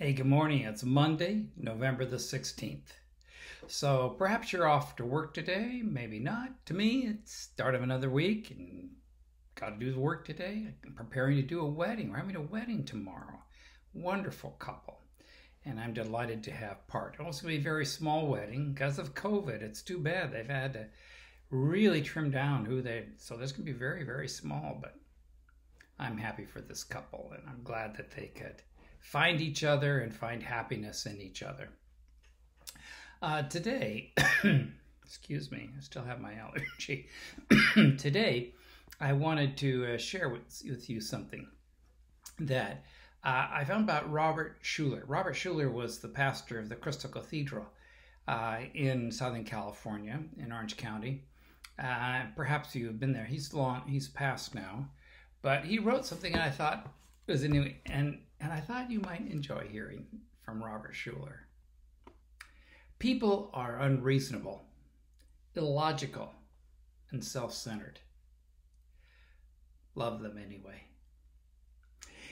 Hey, good morning. It's Monday, November the 16th. So perhaps you're off to work today, maybe not. To me, it's start of another week and got to do the work today. I'm preparing to do a wedding. We're having a wedding tomorrow. Wonderful couple. And I'm delighted to have part. It's going to be a very small wedding because of COVID. It's too bad. They've had to really trim down so this can be very, very small, but I'm happy for this couple and I'm glad that they could find each other and find happiness in each other. Today, excuse me, I still have my allergy. Today, I wanted to share with you something that I found about Robert Schuller. Robert Schuller was the pastor of the Crystal Cathedral in Southern California, in Orange County. Perhaps you've been there. He's passed now, but he wrote something and I thought it was new, and I thought you might enjoy hearing from Robert Schuller. People are unreasonable, illogical, and self-centered. Love them anyway.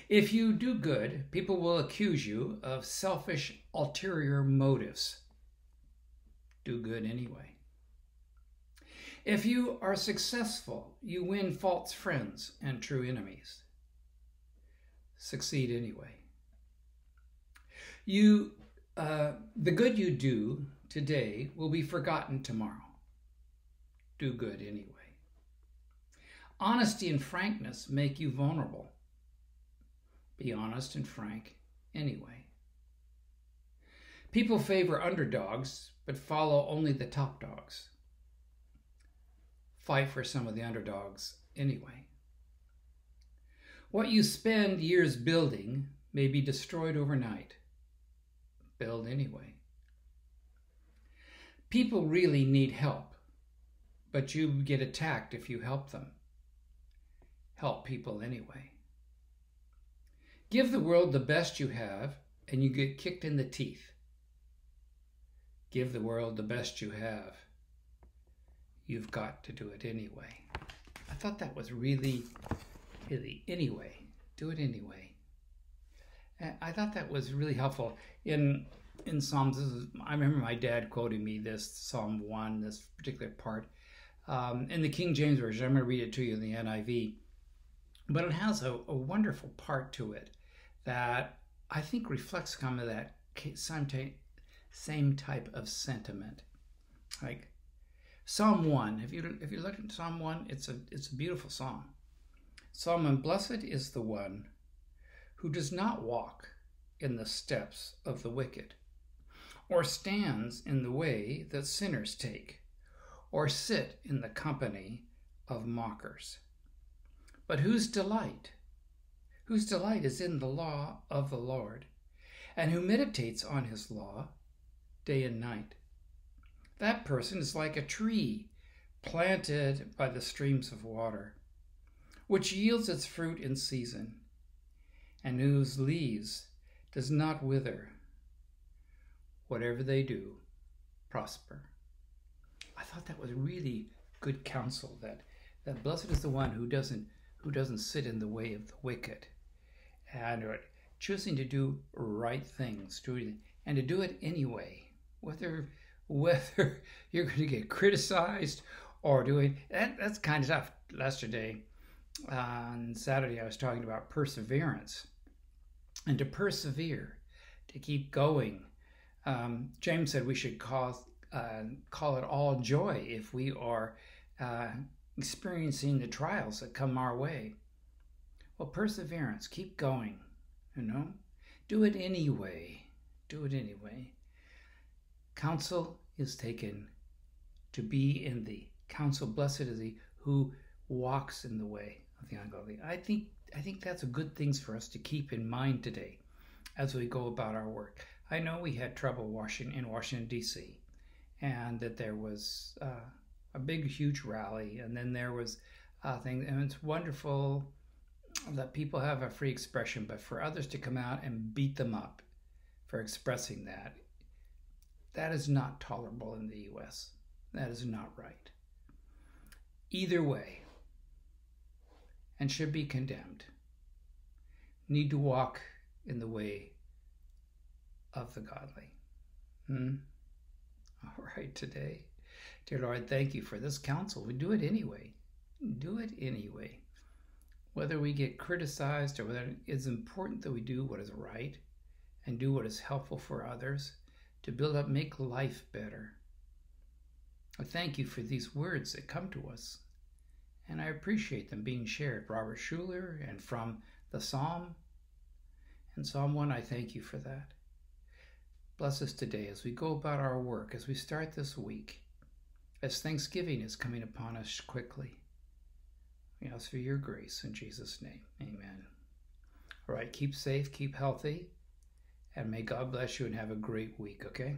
If you do good, people will accuse you of selfish, ulterior motives. Do good anyway. If you are successful, you win false friends and true enemies. Succeed anyway. The good you do today will be forgotten tomorrow. Do good anyway. Honesty and frankness make you vulnerable. Be honest and frank anyway. People favor underdogs, but follow only the top dogs. Fight for some of the underdogs anyway. What you spend years building may be destroyed overnight. Build anyway. People really need help, but you get attacked if you help them. Help people anyway. Give the world the best you have, and you get kicked in the teeth. Give the world the best you have. You've got to do it anyway. I thought that was really anyway, do it anyway. I thought that was really helpful. In Psalms, I remember my dad quoting me this, Psalm 1, this particular part. In the King James Version, I'm going to read it to you in the NIV, but it has a wonderful part to it that I think reflects kind of that same type of sentiment. Like Psalm 1, if you look at Psalm 1, it's a beautiful psalm. Solomon, blessed is the one who does not walk in the steps of the wicked, or stands in the way that sinners take, or sit in the company of mockers. But whose delight is in the law of the Lord, and who meditates on his law day and night. That person is like a tree planted by the streams of water, which yields its fruit in season, and whose leaves does not wither. Whatever they do, prosper. I thought that was really good counsel, that blessed is the one who doesn't sit in the way of the wicked, and choosing to do right things, and to do it anyway, whether you're going to get criticized or doing that's kind of tough. Yesterday, on Saturday, I was talking about perseverance and to persevere, to keep going. James said we should call it all joy if we are experiencing the trials that come our way. Well, perseverance, keep going, do it anyway, Counsel is taken to be in the counsel. Blessed is he who walks in the way of the ungodly. I think that's a good thing for us to keep in mind today as we go about our work. I know we had trouble in Washington, D.C., and that there was a big, huge rally, and then there was a thing, and it's wonderful that people have a free expression, but for others to come out and beat them up for expressing that is not tolerable in the U.S. That is not right. Either way, and should be condemned, need to walk in the way of the godly. All right, today. Dear Lord, thank you for this counsel. We do it anyway. Do it anyway. Whether we get criticized or whether it's important that we do what is right and do what is helpful for others to build up, make life better. I thank you for these words that come to us, and I appreciate them being shared. Robert Schuller and from the Psalm. And Psalm 1, I thank you for that. Bless us today as we go about our work, as we start this week, as Thanksgiving is coming upon us quickly. We ask for your grace in Jesus' name. Amen. All right, keep safe, keep healthy, and may God bless you and have a great week, okay?